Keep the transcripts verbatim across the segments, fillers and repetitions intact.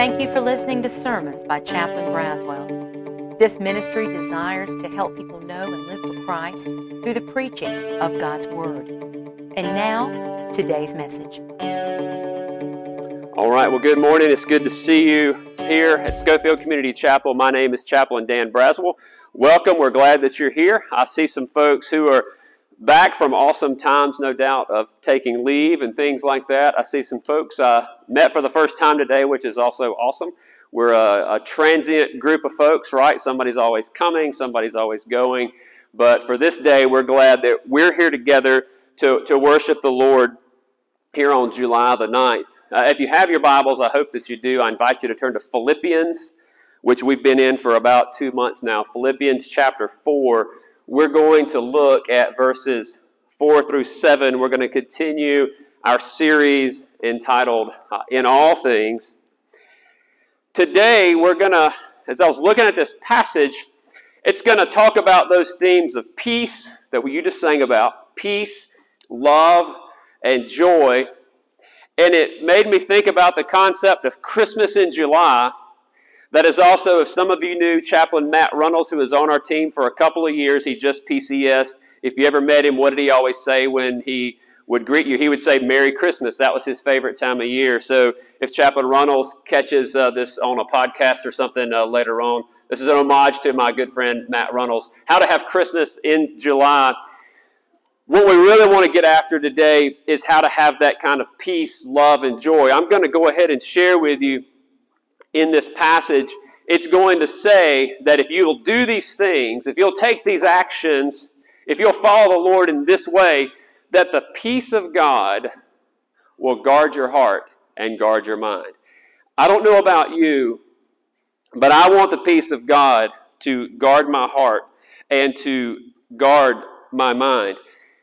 Thank you for listening to Sermons by Chaplain Braswell. This ministry desires to help people know and live for Christ through the preaching of God's Word. And now, today's message. All right, well, good morning. It's good to see you here at Schofield Community Chapel. My name is Chaplain Dan Braswell. Welcome. We're glad that you're here. I see some folks who are back from awesome times, no doubt, of taking leave and things like that. I see some folks I uh, met for the first time today, which is also awesome. We're a, a transient group of folks, right? Somebody's always coming, somebody's always going. But for this day, we're glad that we're here together to, to worship the Lord here on July the ninth. Uh, if you have your Bibles, I hope that you do. I invite you to turn to Philippians, which we've been in for about two months now. Philippians chapter four. We're going to look at verses four through seven. We're going to continue our series entitled, uh, In All Things. Today, we're going to, as I was looking at this passage, it's going to talk about those themes of peace that you just sang about, peace, love, and joy. And it made me think about the concept of Christmas in July. That is also, if some of you knew Chaplain Matt Runnels, who is on our team for a couple of years, he just P C S'd. If you ever met him, what did he always say when he would greet you? He would say, Merry Christmas. That was his favorite time of year. So if Chaplain Runnels catches uh, this on a podcast or something uh, later on, this is an homage to my good friend Matt Runnels. How to have Christmas in July. What we really want to get after today is how to have that kind of peace, love, and joy. I'm going to go ahead and share with you. In this passage, it's going to say that if you'll do these things, if you'll take these actions, if you'll follow the Lord in this way, that the peace of God will guard your heart and guard your mind. I don't know about you, but I want the peace of God to guard my heart and to guard my mind.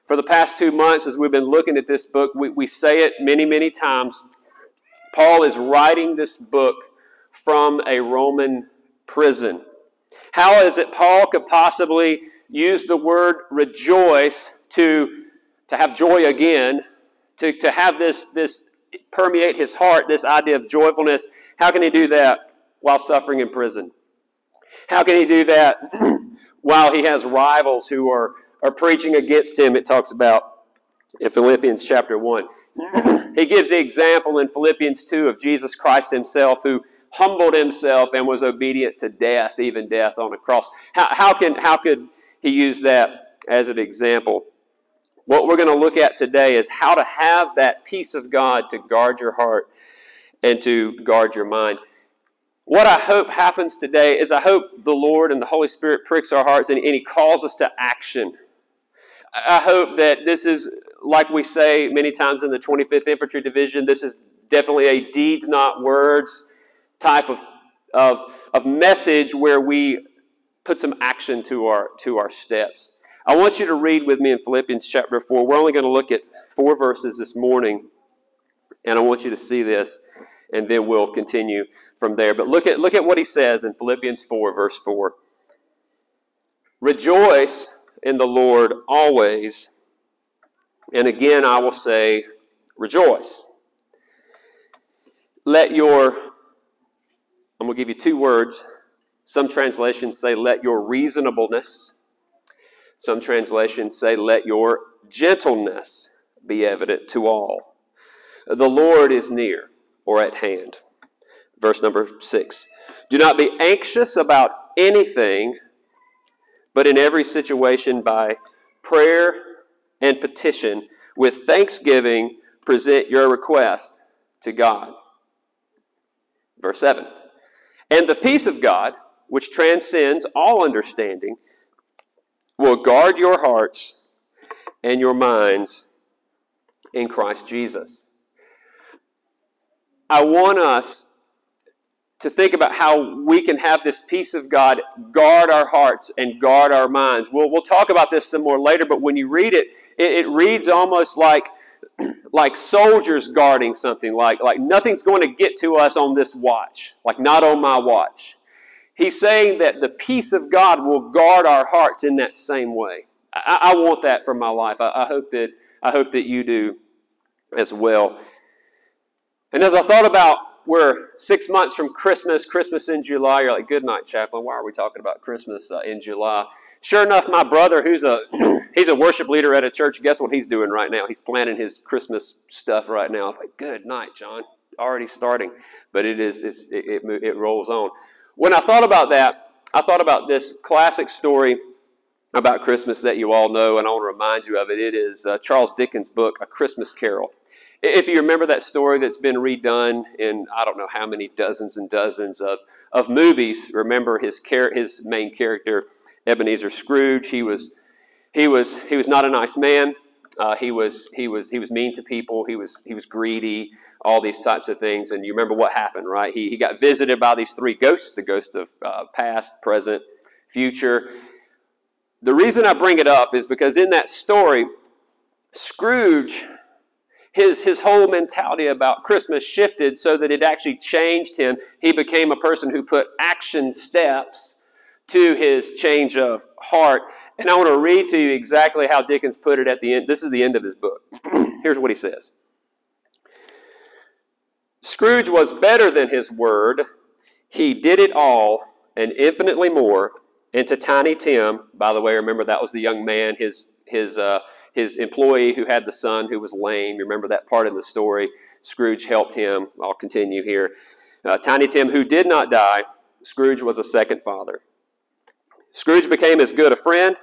For the past two months, as we've been looking at this book, we, we say it many, many times. Paul is writing this book from a Roman prison. How is it Paul could possibly use the word rejoice to, to have joy again, to, to have this, this permeate his heart, this idea of joyfulness? How can he do that while suffering in prison? How can he do that while he has rivals who are, are preaching against him? It talks about in Philippians chapter one. He gives the example in Philippians two of Jesus Christ himself, who humbled himself and was obedient to death, even death on a cross. How, how can how could he use that as an example? What we're going to look at today is how to have that peace of God to guard your heart and to guard your mind. What I hope happens today is I hope the Lord and the Holy Spirit pricks our hearts and, and he calls us to action. I hope that this is, like we say many times in the twenty-fifth Infantry Division, this is definitely a deeds, not words type of, of of message where we put some action to our to our steps. I want you to read with me in Philippians chapter four. We're only going to look at four verses this morning, and I want you to see this, and then we'll continue from there. But look at look at what he says in Philippians four, verse four. Rejoice in the Lord always, and again I will say, rejoice. Let your I'm going to give you two words. Some translations say, let your reasonableness. Some translations say, let your gentleness be evident to all. The Lord is near or at hand. Verse number six. Do not be anxious about anything, but in every situation by prayer and petition, with thanksgiving, present your request to God. Verse seven. And the peace of God, which transcends all understanding, will guard your hearts and your minds in Christ Jesus. I want us to think about how we can have this peace of God guard our hearts and guard our minds. We'll, we'll talk about this some more later, but when you read it, it, it reads almost like like soldiers guarding something, like, like nothing's going to get to us on this watch, like not on my watch. He's saying that the peace of God will guard our hearts in that same way. I, I want that for my life. I, I hope that I hope that you do as well. And as I thought about we're six months from Christmas, Christmas in July. You're like, good night, Chaplain. Why are we talking about Christmas uh, in July? Sure enough, my brother, who's a he's a worship leader at a church, guess what he's doing right now? He's planning his Christmas stuff right now. I was like, good night, John. Already starting, but it is it's, it, it it rolls on. When I thought about that, I thought about this classic story about Christmas that you all know, and I want to remind you of it. It is uh, Charles Dickens' book, A Christmas Carol. If you remember that story that's been redone in I don't know how many dozens and dozens of of movies. Remember his char- his main character, Ebenezer Scrooge. He was he was he was not a nice man. Uh, he was he was he was mean to people. He was he was greedy. All these types of things. And you remember what happened, right? He he got visited by these three ghosts: the ghost of uh, past, present, future. The reason I bring it up is because in that story, Scrooge, his his whole mentality about Christmas shifted so that it actually changed him. He became a person who put action steps to his change of heart. And I want to read to you exactly how Dickens put it at the end. This is the end of his book. Here's what he says. Scrooge was better than his word. He did it all and infinitely more. And to Tiny Tim, by the way, remember that was the young man, his his uh, his employee who had the son who was lame. Remember that part of the story. Scrooge helped him. I'll continue here. Uh, Tiny Tim, who did not die, Scrooge was a second father. Scrooge became as good a friend,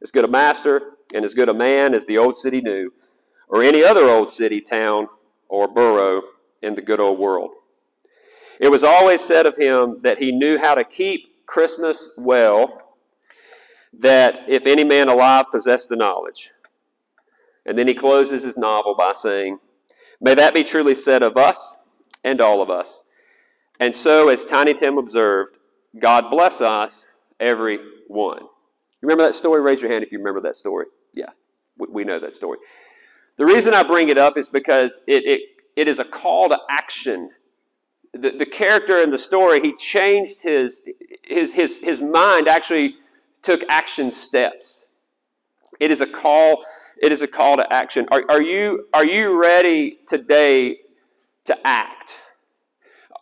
as good a master, and as good a man as the old city knew, or any other old city, town, or borough in the good old world. It was always said of him that he knew how to keep Christmas well, that if any man alive possessed the knowledge. And then he closes his novel by saying, may that be truly said of us and all of us. And so, as Tiny Tim observed, God bless us, every one. You remember that story? Raise your hand if you remember that story. Yeah, we, we know that story. The reason I bring it up is because it, it It is a call to action. The, the character in the story, he changed his, his, his, his mind, actually took action steps. It is a call, it is a call to action. Are, are you, are you ready today to act?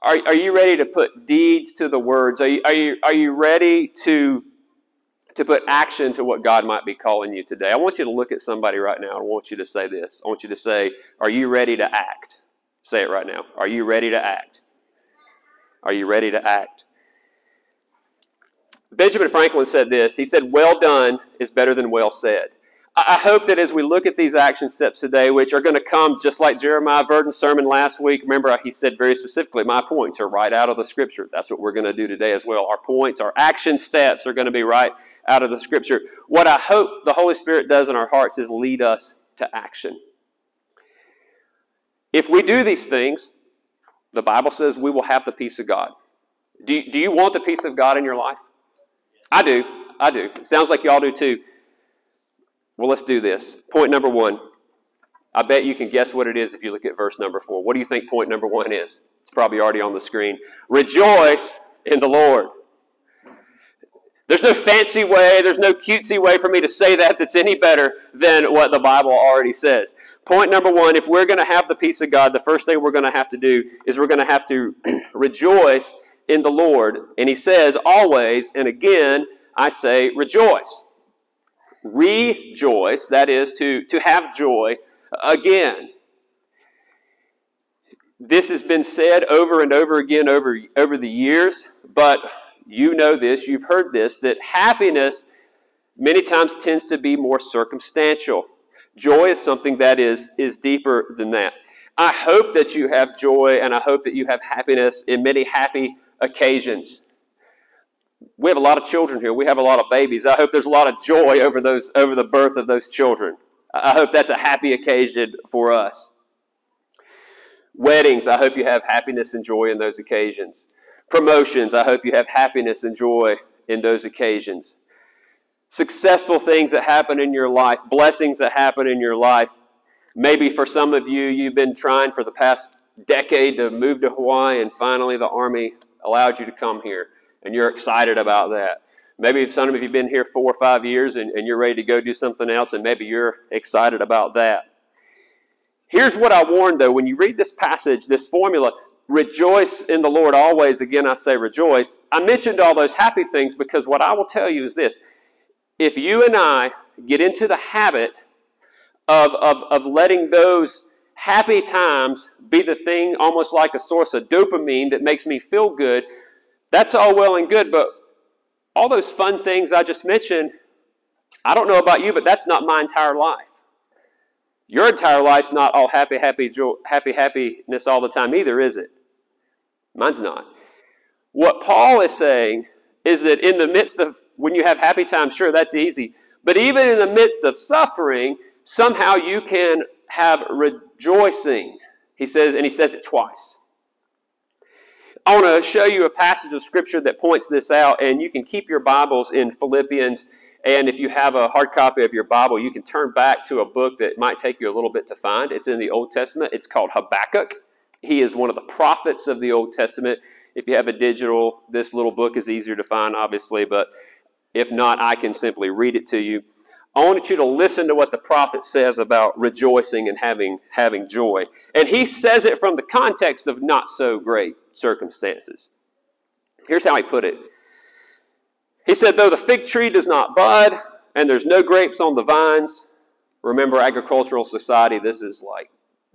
Are, are you ready to put deeds to the words? Are you, are you, are you ready to, to put action to what God might be calling you today? I want you to look at somebody right now. I want you to say this. I want you to say, are you ready to act? Say it right now. Are you ready to act? Are you ready to act? Benjamin Franklin said this. He said, well done is better than well said. I hope that as we look at these action steps today, which are going to come just like Jeremiah Verdon's sermon last week, remember he said very specifically, my points are right out of the Scripture. That's what we're going to do today as well. Our points, our action steps are going to be right out of the Scripture. What I hope the Holy Spirit does in our hearts is lead us to action. If we do these things, the Bible says we will have the peace of God. Do you, do you want the peace of God in your life? I do. I do. It sounds like y'all do too. Well, let's do this. Point number one. I bet you can guess what it is if you look at verse number four. What do you think point number one is? It's probably already on the screen. Rejoice in the Lord. There's no fancy way, there's no cutesy way for me to say that that's any better than what the Bible already says. Point number one, if we're going to have the peace of God, the first thing we're going to have to do is we're going to have to rejoice in the Lord. And he says always, and again, I say rejoice. Rejoice, that is, to, to have joy again. This has been said over and over again over, over the years, but you know this, you've heard this, that happiness many times tends to be more circumstantial. Joy is something that is, is deeper than that. I hope that you have joy, and I hope that you have happiness in many happy occasions. We have a lot of children here. We have a lot of babies. I hope there's a lot of joy over those, over the birth of those children. I hope that's a happy occasion for us. Weddings, I hope you have happiness and joy in those occasions. Promotions, I hope you have happiness and joy in those occasions. Successful things that happen in your life, blessings that happen in your life. Maybe for some of you, you've been trying for the past decade to move to Hawaii, and finally the Army allowed you to come here. And you're excited about that. Maybe some of you've been here four or five years and, and you're ready to go do something else, and maybe you're excited about that. Here's what I warned, though. When you read this passage, this formula, Rejoice in the Lord always. Again, I say rejoice. I mentioned all those happy things because what I will tell you is this. If you and I get into the habit of, of, of letting those happy times be the thing, almost like a source of dopamine that makes me feel good, that's all well and good, but all those fun things I just mentioned, I don't know about you, but that's not my entire life. Your entire life's not all happy, happy, joy, happy, happiness all the time either, is it? Mine's not. What Paul is saying is that in the midst of, when you have happy times, sure, that's easy, but even in the midst of suffering, somehow you can have rejoicing. He says, and he says it twice. I want to show you a passage of Scripture that points this out, and you can keep your Bibles in Philippians, and if you have a hard copy of your Bible, you can turn back to a book that might take you a little bit to find. It's in the Old Testament. It's called Habakkuk. He is one of the prophets of the Old Testament. If you have a digital, this little book is easier to find, obviously, but if not, I can simply read it to you. I want you to listen to what the prophet says about rejoicing and having, having joy. And he says it from the context of not so great circumstances. Here's how he put it. He said, though the fig tree does not bud and there's no grapes on the vines, remember agricultural society, this is like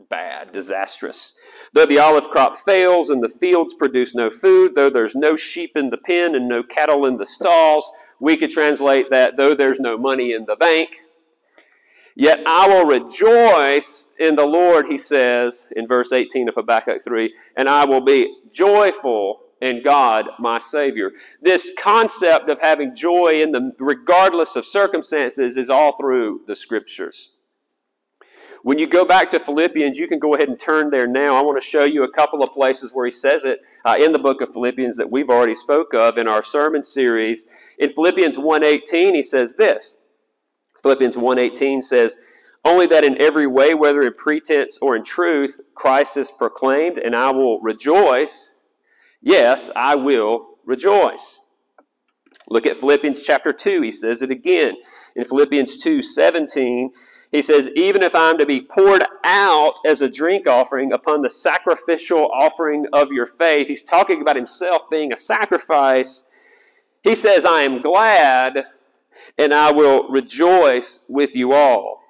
bad, disastrous. Though the olive crop fails and the fields produce no food, though there's no sheep in the pen and no cattle in the stalls, we could translate that, though there's no money in the bank, yet I will rejoice in the Lord, he says in verse eighteen of Habakkuk three, and I will be joyful in God, my Savior. This concept of having joy in the regardless of circumstances is all through the Scriptures. When you go back to Philippians, you can go ahead and turn there now. I want to show you a couple of places where he says it uh, in the book of Philippians that we've already spoke of in our sermon series. In Philippians one eighteen, he says this. Philippians one eighteen says, only that in every way, whether in pretense or in truth, Christ is proclaimed, and I will rejoice. Yes, I will rejoice. Look at Philippians chapter two. He says it again. In Philippians two seventeen, he says, even if I'm to be poured out as a drink offering upon the sacrificial offering of your faith, he's talking about himself being a sacrifice. He says, I am glad and I will rejoice with you all.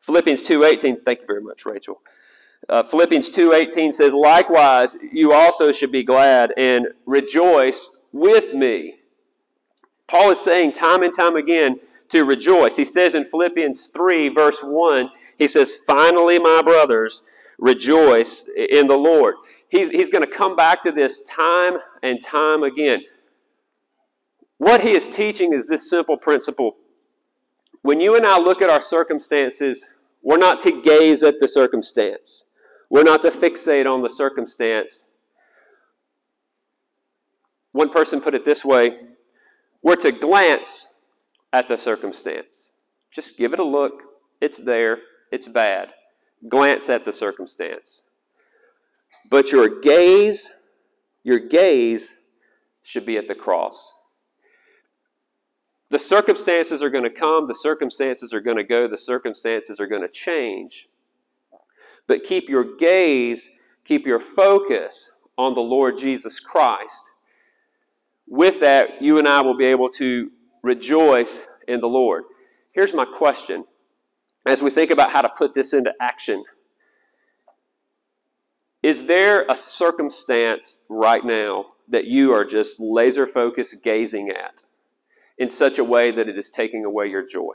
Philippians two eighteen, thank you very much, Rachel. Uh, Philippians two eighteen says, likewise, you also should be glad and rejoice with me. Paul is saying time and time again to rejoice. He says in Philippians three, verse one, he says, finally, my brothers, rejoice in the Lord. He's, he's going to come back to this time and time again. What he is teaching is this simple principle. When you and I look at our circumstances, we're not to gaze at the circumstance. We're not to fixate on the circumstance. One person put it this way, we're to glance at the circumstance. Just give it a look. It's there. It's bad. Glance at the circumstance. But your gaze, your gaze should be at the cross. The circumstances are going to come, the circumstances are going to go, the circumstances are going to change. But keep your gaze, keep your focus on the Lord Jesus Christ. With that, you and I will be able to rejoice in the Lord. Here's my question. As we think about how to put this into action, is there a circumstance right now that you are just laser focused gazing at in such a way that it is taking away your joy?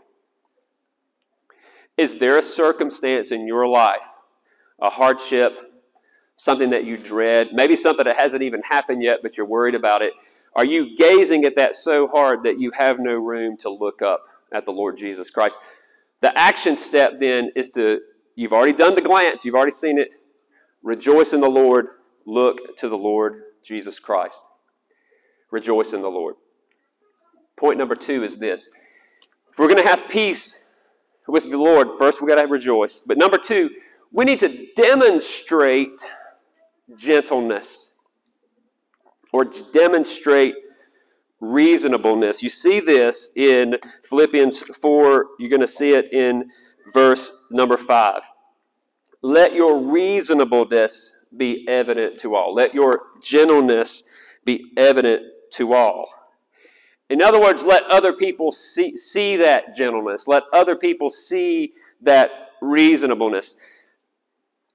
Is there a circumstance in your life, a hardship, something that you dread, maybe something that hasn't even happened yet, but you're worried about it? Are you gazing at that so hard that you have no room to look up at the Lord Jesus Christ? The action step then is to, you've already done the glance, you've already seen it, rejoice in the Lord, look to the Lord Jesus Christ. Rejoice in the Lord. Point number two is this. If we're going to have peace with the Lord, first we've got to rejoice. But number two, we need to demonstrate gentleness or demonstrate reasonableness. You see this in Philippians four. You're going to see it in verse number five. Let your reasonableness be evident to all. Let your gentleness be evident to all. In other words, let other people see, see that gentleness. Let other people see that reasonableness.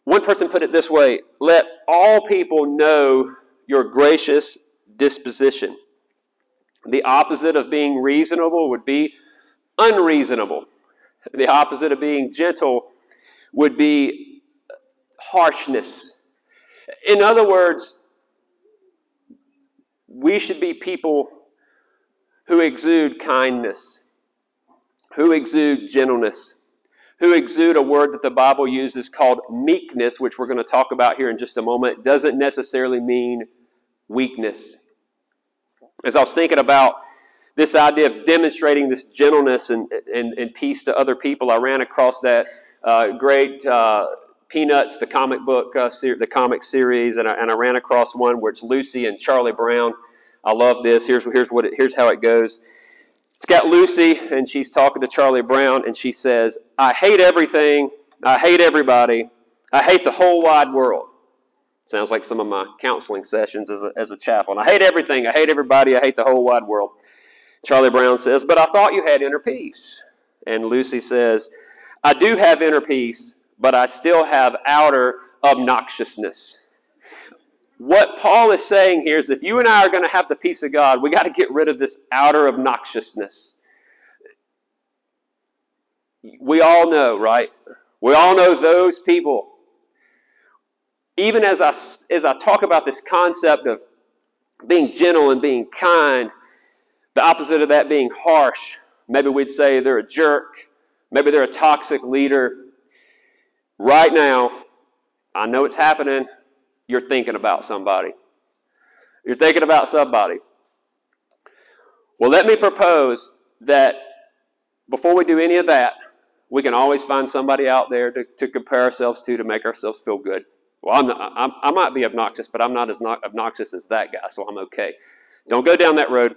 One person put it this way: let all people know your gracious disposition. The opposite of being reasonable would be unreasonable. The opposite of being gentle would be harshness. In other words, we should be people who exude kindness, who exude gentleness, who exude a word that the Bible uses called meekness, which we're going to talk about here in just a moment. It doesn't necessarily mean weakness. As I was thinking about this idea of demonstrating this gentleness and, and, and peace to other people, I ran across that uh, great uh, Peanuts, the comic book, uh, ser- the comic series, and I, and I ran across one where it's Lucy and Charlie Brown. I love this. Here's here's what it, here's how it goes. It's got Lucy, and she's talking to Charlie Brown, and she says, "I hate everything. I hate everybody. I hate the whole wide world." Sounds like some of my counseling sessions as a, as a chaplain. I hate everything. I hate everybody. I hate the whole wide world. Charlie Brown says, "But I thought you had inner peace." And Lucy says, "I do have inner peace, but I still have outer obnoxiousness." What Paul is saying here is if you and I are going to have the peace of God, we got to get rid of this outer obnoxiousness. We all know, right? We all know those people. Even as I, as I talk about this concept of being gentle and being kind, the opposite of that being harsh. Maybe we'd say they're a jerk. Maybe they're a toxic leader. Right now, I know it's happening. You're thinking about somebody. You're thinking about somebody. Well, let me propose that before we do any of that, we can always find somebody out there to, to compare ourselves to, to make ourselves feel good. Well, I'm not, I'm, I might be obnoxious, but I'm not as not obnoxious as that guy, so I'm okay. Don't go down that road.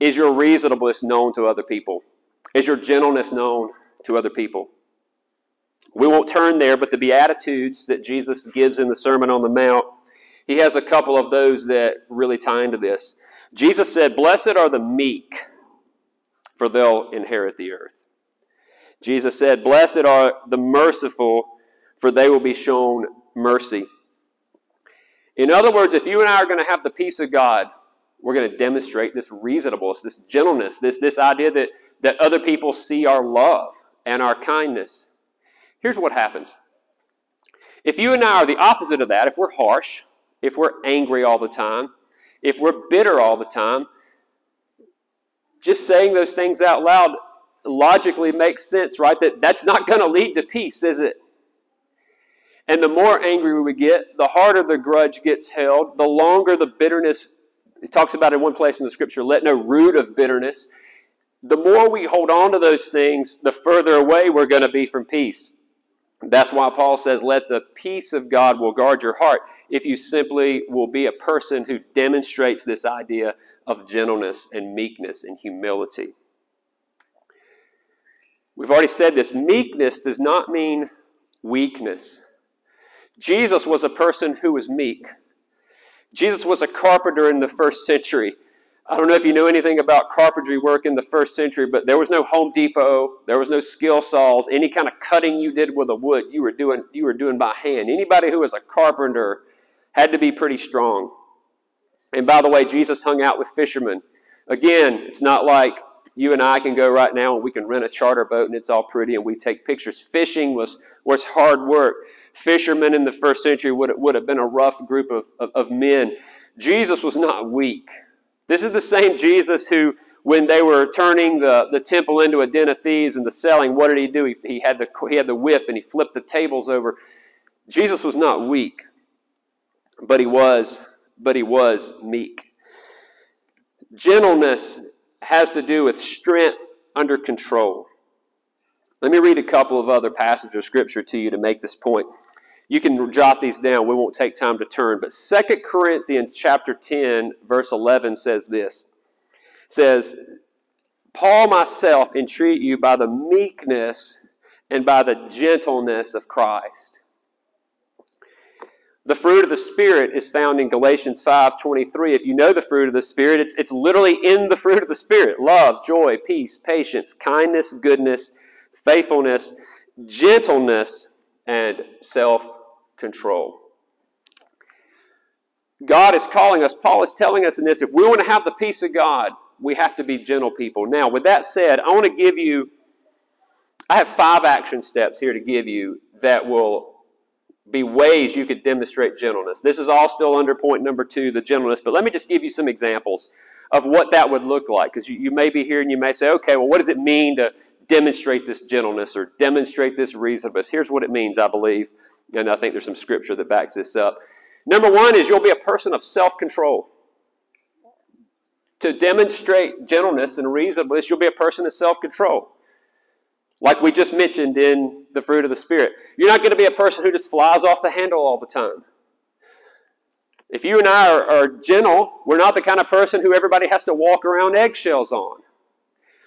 Is your reasonableness known to other people? Is your gentleness known to other people? We won't turn there, but the Beatitudes that Jesus gives in the Sermon on the Mount, he has a couple of those that really tie into this. Jesus said, "Blessed are the meek, for they'll inherit the earth." Jesus said, "Blessed are the merciful, for they will be shown mercy." In other words, if you and I are going to have the peace of God, we're going to demonstrate this reasonableness, this gentleness, this, this idea that, that other people see our love and our kindness. Here's what happens. If you and I are the opposite of that, if we're harsh, if we're angry all the time, if we're bitter all the time, just saying those things out loud logically makes sense, right? That that's not going to lead to peace, is it? And the more angry we get, the harder the grudge gets held, the longer the bitterness. It talks about in one place in the scripture, let no root of bitterness. The more we hold on to those things, the further away we're going to be from peace. That's why Paul says, let the peace of God will guard your heart if you simply will be a person who demonstrates this idea of gentleness and meekness and humility. We've already said this. Meekness does not mean weakness. Jesus was a person who was meek. Jesus was a carpenter in the first century. I don't know if you know anything about carpentry work in the first century, but there was no Home Depot, there was no skill saws, any kind of cutting you did with a wood, you were doing you were doing by hand. Anybody who was a carpenter had to be pretty strong. And by the way, Jesus hung out with fishermen. Again, it's not like you and I can go right now and we can rent a charter boat and it's all pretty and we take pictures. Fishing was, was hard work. Fishermen in the first century would, would have been a rough group of, of, of men. Jesus was not weak. This is the same Jesus who, when they were turning the, the temple into a den of thieves and the selling, what did he do? He, he, had the, he had the whip and he flipped the tables over. Jesus was not weak, but he was, but he was meek. Gentleness has to do with strength under control. Let me read a couple of other passages of Scripture to you to make this point. You can jot these down. We won't take time to turn. But Second Corinthians chapter ten, verse eleven says this. It says, "Paul myself entreat you by the meekness and by the gentleness of Christ. The fruit of the Spirit is found in Galatians five twenty-three. If you know the fruit of the Spirit, it's, it's literally in the fruit of the Spirit. Love, joy, peace, patience, kindness, goodness, faithfulness, gentleness, and self-control. God is calling us. Paul is telling us in this, if we want to have the peace of God, we have to be gentle people. Now, with that said, I want to give you, I have five action steps here to give you that will be ways you could demonstrate gentleness. This is all still under point number two, the gentleness, but let me just give you some examples of what that would look like, because you, you may be here and you may say, okay, well, what does it mean to demonstrate this gentleness or demonstrate this reasonableness? Here's what it means, I believe, and I think there's some scripture that backs this up. Number one is you'll be a person of self-control. To demonstrate gentleness and reasonableness, you'll be a person of self-control. Like we just mentioned in the fruit of the Spirit. You're not going to be a person who just flies off the handle all the time. If you and I are, are gentle, we're not the kind of person who everybody has to walk around eggshells on,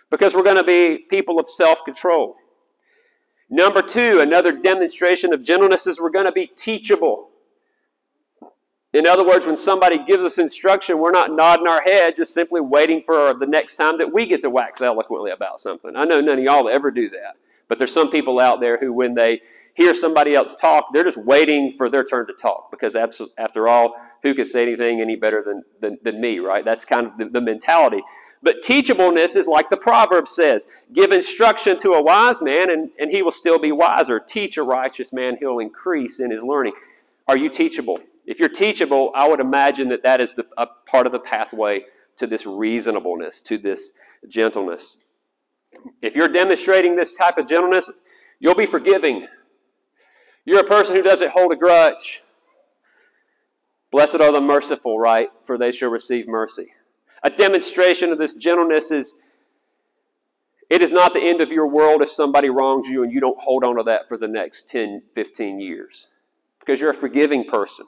because we're going to be people of self-control. Number two, another demonstration of gentleness is we're going to be teachable. In other words, when somebody gives us instruction, we're not nodding our head, just simply waiting for the next time that we get to wax eloquently about something. I know none of y'all ever do that, but there's some people out there who, when they hear somebody else talk, they're just waiting for their turn to talk, because after all, who could say anything any better than, than, than me, right? That's kind of the, the mentality. But teachableness is like the proverb says, give instruction to a wise man and, and he will still be wiser. Teach a righteous man, he'll increase in his learning. Are you teachable? If you're teachable, I would imagine that that is the, a part of the pathway to this reasonableness, to this gentleness. If you're demonstrating this type of gentleness, you'll be forgiving. You're a person who doesn't hold a grudge. Blessed are the merciful, right? For they shall receive mercy. A demonstration of this gentleness is, it is not the end of your world if somebody wrongs you and you don't hold on to that for the next ten, fifteen years, because you're a forgiving person.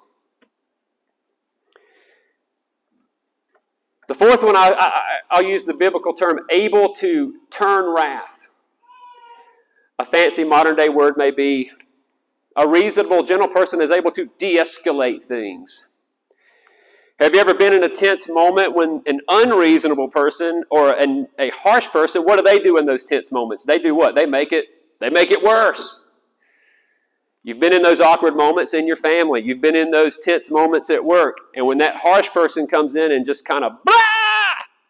The fourth one, I, I, I'll use the biblical term, able to turn wrath. A fancy modern day word may be, a reasonable, gentle person is able to de-escalate things. Have you ever been in a tense moment when an unreasonable person or an, a harsh person, what do they do in those tense moments? They do what? They make it, they make it worse. You've been in those awkward moments in your family. You've been in those tense moments at work. And when that harsh person comes in and just kind of, blah,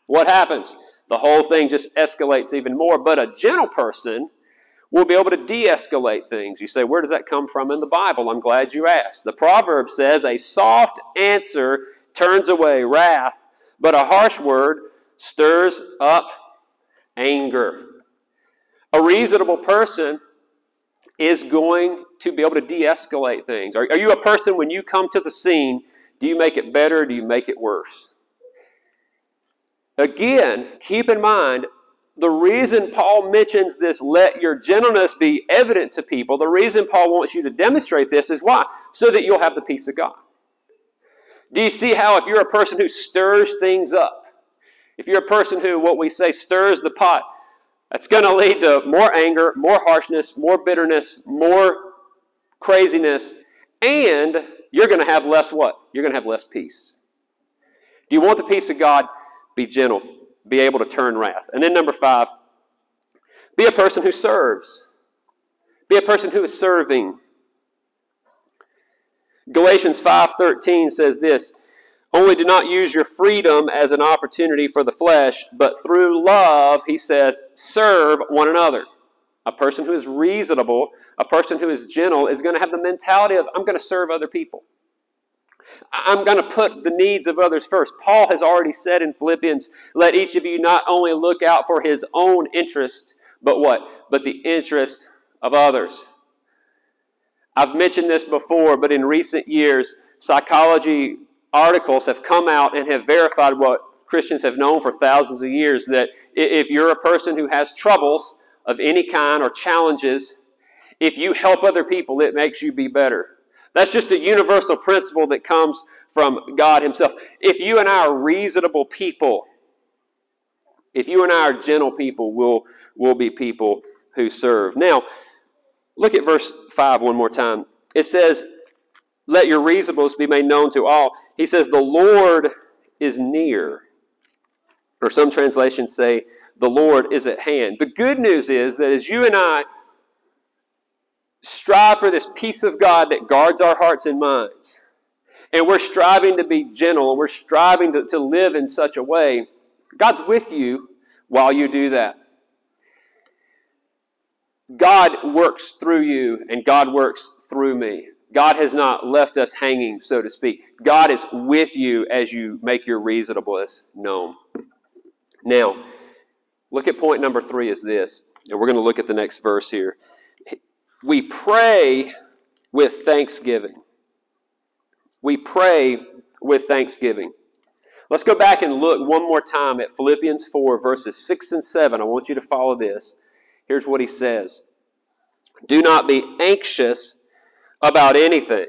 what happens? The whole thing just escalates even more. But a gentle person will be able to de-escalate things. You say, where does that come from in the Bible? I'm glad you asked. The proverb says, a soft answer turns away wrath, but a harsh word stirs up anger. A reasonable person is going to be able to de-escalate things. Are, are you a person, when you come to the scene, do you make it better or do you make it worse? Again, keep in mind, the reason Paul mentions this, let your gentleness be evident to people, the reason Paul wants you to demonstrate this is why? So that you'll have the peace of God. Do you see how if you're a person who stirs things up, if you're a person who, what we say, stirs the pot, that's going to lead to more anger, more harshness, more bitterness, more craziness, and you're going to have less what? You're going to have less peace. Do you want the peace of God? Be gentle. Be able to turn wrath. And then number five, be a person who serves. Be a person who is serving. Galatians five thirteen says this, only do not use your freedom as an opportunity for the flesh, but through love, he says, serve one another. A person who is reasonable, a person who is gentle, is going to have the mentality of, I'm going to serve other people. I'm going to put the needs of others first. Paul has already said in Philippians, let each of you not only look out for his own interest, but what? But the interest of others. I've mentioned this before, but in recent years, psychology articles have come out and have verified what Christians have known for thousands of years, that if you're a person who has troubles of any kind or challenges, if you help other people, it makes you be better. That's just a universal principle that comes from God himself. If you and I are reasonable people, if you and I are gentle people, we'll, we'll be people who serve. Now, Look at verse five one more time. It says, let your reasonableness be made known to all. He says, the Lord is near. Or some translations say, the Lord is at hand. The good news is that as you and I strive for this peace of God that guards our hearts and minds, and we're striving to be gentle, and we're striving to, to live in such a way, God's with you while you do that. God works through you, and God works through me. God has not left us hanging, so to speak. God is with you as you make your reasonableness known. Now, look at point number three is this, and we're going to look at the next verse here. We pray with thanksgiving. We pray with thanksgiving. Let's go back and look one more time at Philippians four, verses six and seven. I want you to follow this. Here's what he says. Do not be anxious about anything.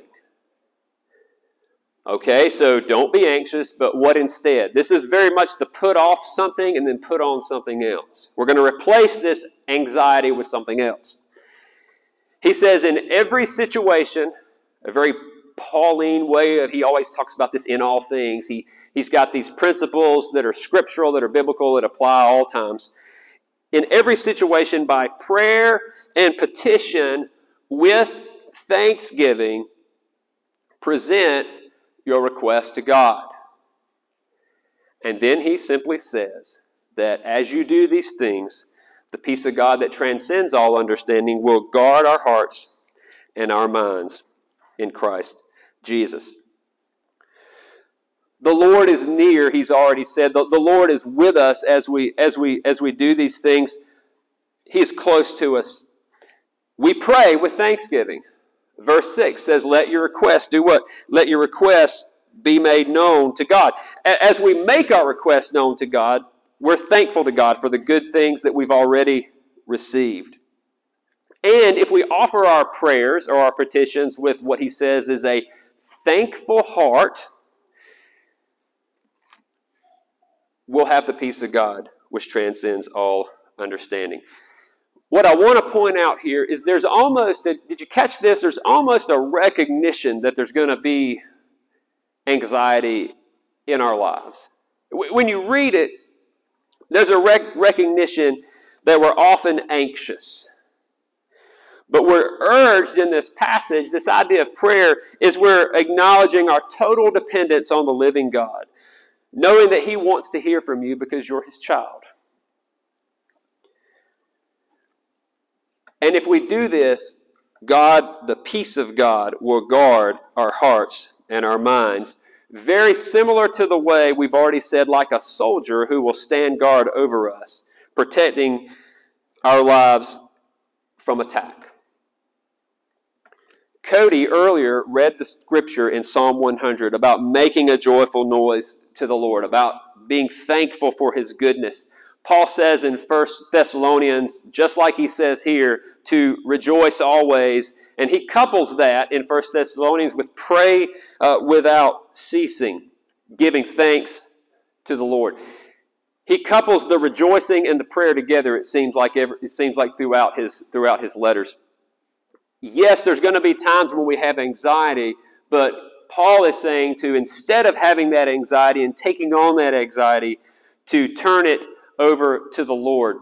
Okay, so don't be anxious, but what instead? This is very much the put off something and then put on something else. We're going to replace this anxiety with something else. He says in every situation, a very Pauline way of, he always talks about this in all things. He, he's got these principles that are scriptural, that are biblical, that apply all times. In every situation, by prayer and petition, with thanksgiving, present your request to God. And then he simply says that as you do these things, the peace of God that transcends all understanding will guard our hearts and our minds in Christ Jesus. The Lord is near, he's already said. The, the Lord is with us as we as we as we do these things. He is close to us. We pray with thanksgiving. Verse six says, let your requests do what? Let your requests be made known to God. As we make our requests known to God, we're thankful to God for the good things that we've already received. And if we offer our prayers or our petitions with what he says is a thankful heart, we'll have the peace of God, which transcends all understanding. What I want to point out here is there's almost, a, did you catch this? There's almost a recognition that there's going to be anxiety in our lives. When you read it, there's a rec- recognition that we're often anxious. But we're urged in this passage, this idea of prayer, is we're acknowledging our total dependence on the living God, knowing that he wants to hear from you because you're his child. And if we do this, God, the peace of God, will guard our hearts and our minds. Very similar to the way we've already said, like a soldier who will stand guard over us, protecting our lives from attack. Cody earlier read the scripture in Psalm one hundred about making a joyful noise to the Lord, about being thankful for his goodness. Paul says in First Thessalonians, just like he says here, to rejoice always. And he couples that in First Thessalonians with pray uh, without ceasing, giving thanks to the Lord. He couples the rejoicing and the prayer together, it seems like every, it seems like throughout his throughout his letters. Yes, there's going to be times when we have anxiety, but Paul is saying to, instead of having that anxiety and taking on that anxiety, to turn it over to the Lord.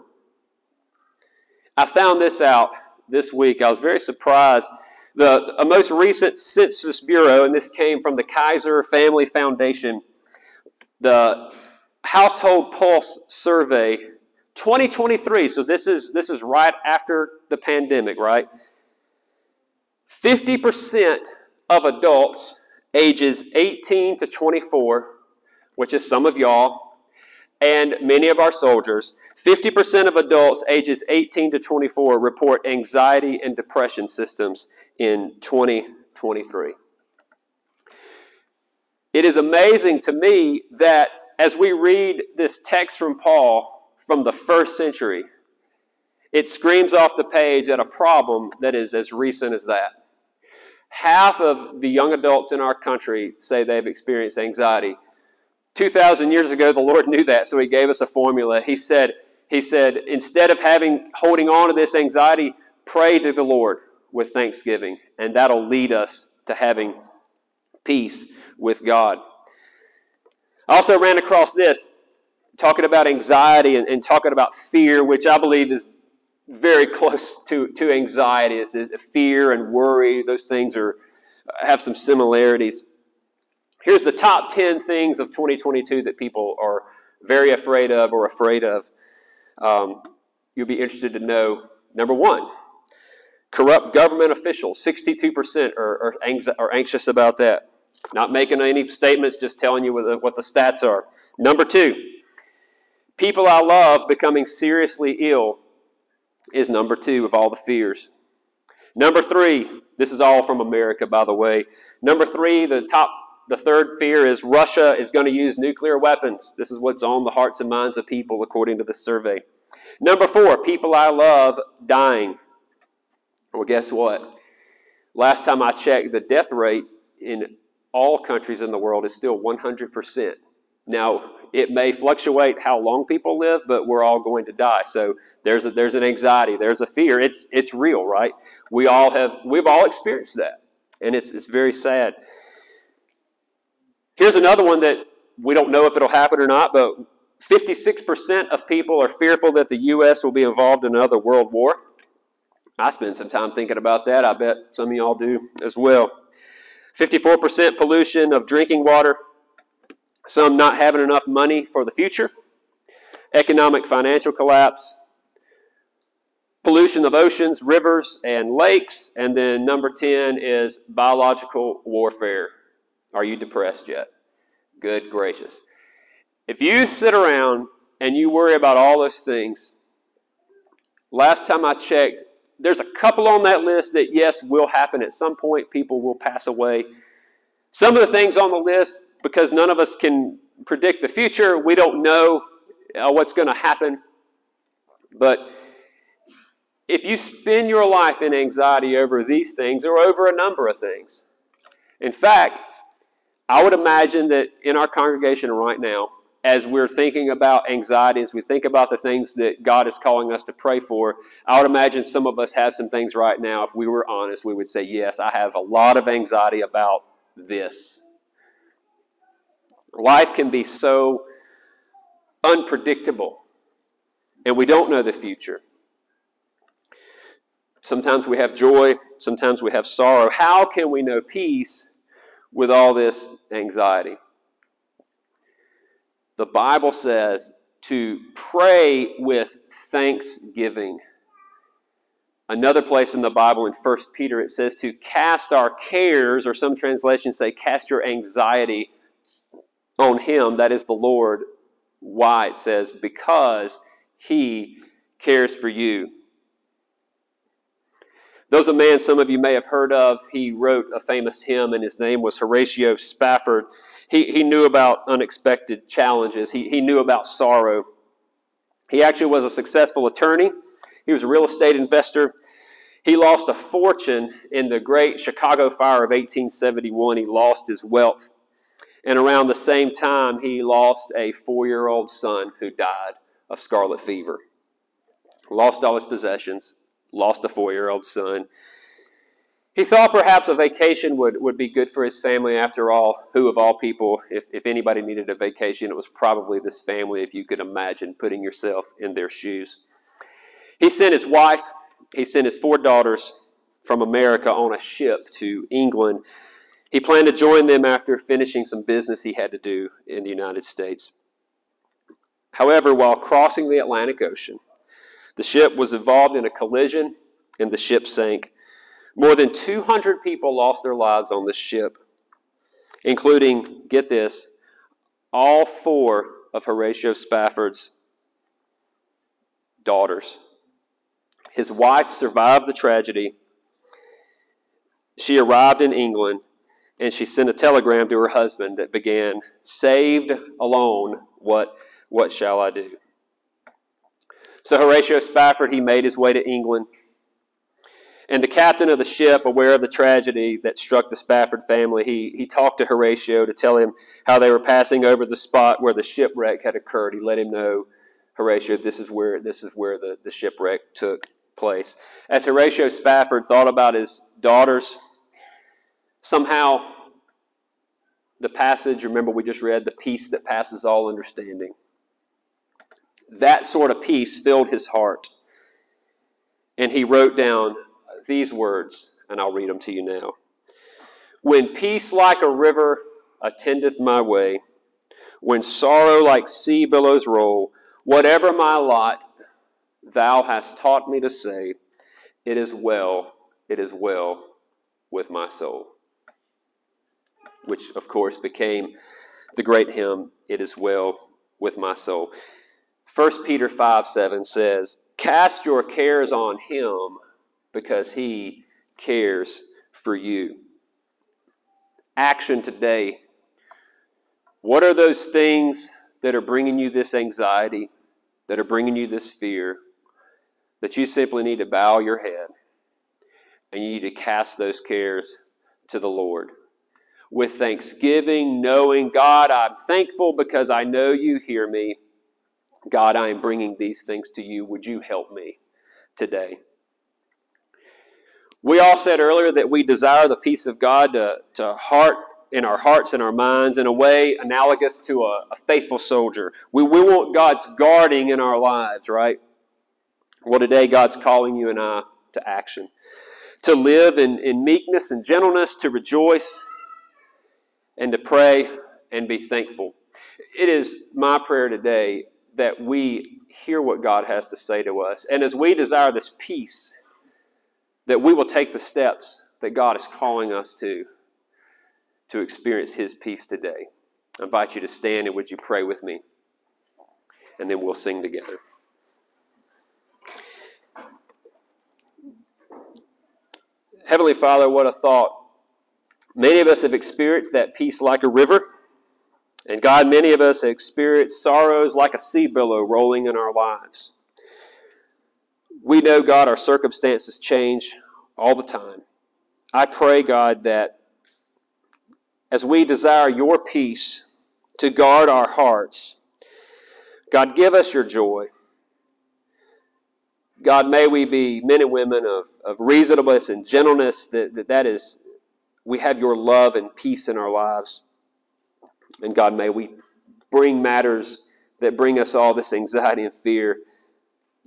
I found this out this week. I was very surprised. The a most recent Census Bureau, and this came from the Kaiser Family Foundation, the Household Pulse Survey, twenty twenty-three. So this is this is right after the pandemic, right? fifty percent of adults ages eighteen to twenty-four, which is some of y'all, and many of our soldiers, fifty percent of adults ages eighteen to twenty-four report anxiety and depression symptoms in twenty twenty-three. It is amazing to me that as we read this text from Paul from the first century, it screams off the page at a problem that is as recent as that. Half of the young adults in our country say they've experienced anxiety. two thousand years ago, the Lord knew that, so he gave us a formula. He said, he said, instead of having holding on to this anxiety, pray to the Lord. with thanksgiving, and that'll lead us to having peace with God. I also ran across this, talking about anxiety and, and talking about fear, which I believe is very close to, to anxiety. It's, it's fear and worry. Those things are have some similarities. Here's the top ten things of twenty twenty-two that people are very afraid of or afraid of. Um, you'll be interested to know. Number one, corrupt government officials. sixty-two percent are, are, are anxious about that. Not making any statements, just telling you what the, what the stats are. Number two, people I love becoming seriously ill is number two of all the fears. Number three, this is all from America, by the way. Number three, the top, the third fear is Russia is going to use nuclear weapons. This is what's on the hearts and minds of people, according to the survey. Number four, people I love dying. Well, guess what? Last time I checked, the death rate in all countries in the world is still one hundred percent. Now, it may fluctuate how long people live, but we're all going to die. So there's a, there's an anxiety, there's a fear. It's it's real, right? We all have we've all experienced that, and it's it's very sad. Here's another one that we don't know if it'll happen or not, but fifty-six percent of people are fearful that the U S will be involved in another world war. I spend some time thinking about that. I bet some of y'all do as well. fifty-four percent pollution of drinking water. Some not having enough money for the future. Economic financial collapse. Pollution of oceans, rivers, and lakes. And then number ten is biological warfare. Are you depressed yet? Good gracious. If you sit around and you worry about all those things, last time I checked, there's a couple on that list that, yes, will happen at some point. People will pass away. Some of the things on the list, because none of us can predict the future, we don't know uh, what's going to happen. But if you spend your life in anxiety over these things or over a number of things, in fact, I would imagine that in our congregation right now, as we're thinking about anxiety, as we think about the things that God is calling us to pray for, I would imagine some of us have some things right now. If we were honest, we would say, yes, I have a lot of anxiety about this. Life can be so unpredictable, and we don't know the future. Sometimes we have joy, sometimes we have sorrow. How can we know peace with all this anxiety? The Bible says to pray with thanksgiving. Another place in the Bible, in First Peter, it says to cast our cares, or some translations say cast your anxiety on Him, that is the Lord. Why? It says because He cares for you. There's a man some of you may have heard of. He wrote a famous hymn, and his name was Horatio Spafford. He, he knew about unexpected challenges. He, he knew about sorrow. He actually was a successful attorney. He was a real estate investor. He lost a fortune in the great Chicago fire of eighteen seventy-one. He lost his wealth. And around the same time, he lost a four-year-old son who died of scarlet fever. Lost all his possessions. Lost a four-year-old son. He thought perhaps a vacation would, would be good for his family. After all, who of all people, if, if anybody needed a vacation, it was probably this family, if you could imagine putting yourself in their shoes. He sent his wife, he sent his four daughters from America on a ship to England. He planned to join them after finishing some business he had to do in the United States. However, while crossing the Atlantic Ocean, the ship was involved in a collision and the ship sank. More than two hundred people lost their lives on this ship, including, get this, all four of Horatio Spafford's daughters. His wife survived the tragedy. She arrived in England, and she sent a telegram to her husband that began, "Saved alone, what, what shall I do?" So Horatio Spafford, he made his way to England. And the captain of the ship, aware of the tragedy that struck the Spafford family, he, he talked to Horatio to tell him how they were passing over the spot where the shipwreck had occurred. He let him know, Horatio, this is where this is where the, the shipwreck took place. As Horatio Spafford thought about his daughters, somehow the passage, remember we just read, the peace that passes all understanding. That sort of peace filled his heart. And he wrote down these words, and I'll read them to you now. When peace like a river attendeth my way, when sorrow like sea billows roll, whatever my lot, thou hast taught me to say, it is well, it is well with my soul. Which, of course, became the great hymn, It Is Well With My Soul. First Peter five seven says, cast your cares on him because he cares for you. Action today. What are those things that are bringing you this anxiety, that are bringing you this fear, that you simply need to bow your head and you need to cast those cares to the Lord? With thanksgiving, knowing, God, I'm thankful because I know you hear me. God, I am bringing these things to you. Would you help me today? We all said earlier that we desire the peace of God to, to heart in our hearts and our minds in a way analogous to a, a faithful soldier. We, we want God's guarding in our lives, right? Well, today God's calling you and I to action, to live in, in meekness and gentleness, to rejoice and to pray and be thankful. It is my prayer today that we hear what God has to say to us. And as we desire this peace, that we will take the steps that God is calling us to, to experience his peace today. I invite you to stand, and would you pray with me? And then we'll sing together. Heavenly Father, what a thought. Many of us have experienced that peace like a river. And God, many of us have experienced sorrows like a sea billow rolling in our lives. We know, God, our circumstances change all the time. I pray, God, that as we desire your peace to guard our hearts, God, give us your joy. God, may we be men and women of, of reasonableness and gentleness, that, that that is, we have your love and peace in our lives. And God, may we bring matters that bring us all this anxiety and fear.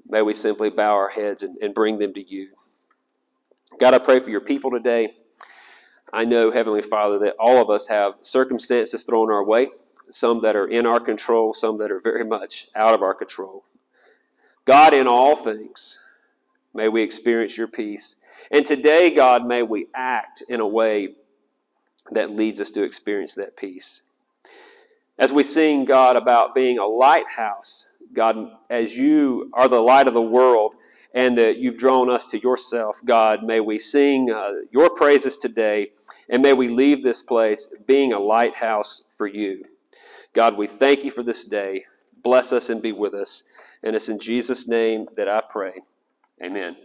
May we simply bow our heads and, and bring them to you. God, I pray for your people today. I know, Heavenly Father, that all of us have circumstances thrown our way, some that are in our control, some that are very much out of our control. God, in all things, may we experience your peace. And today, God, may we act in a way that leads us to experience that peace. As we sing, God, about being a lighthouse, God, as you are the light of the world and that you've drawn us to yourself, God, may we sing uh, your praises today, and may we leave this place being a lighthouse for you. God, we thank you for this day. Bless us and be with us. And it's in Jesus' name that I pray. Amen.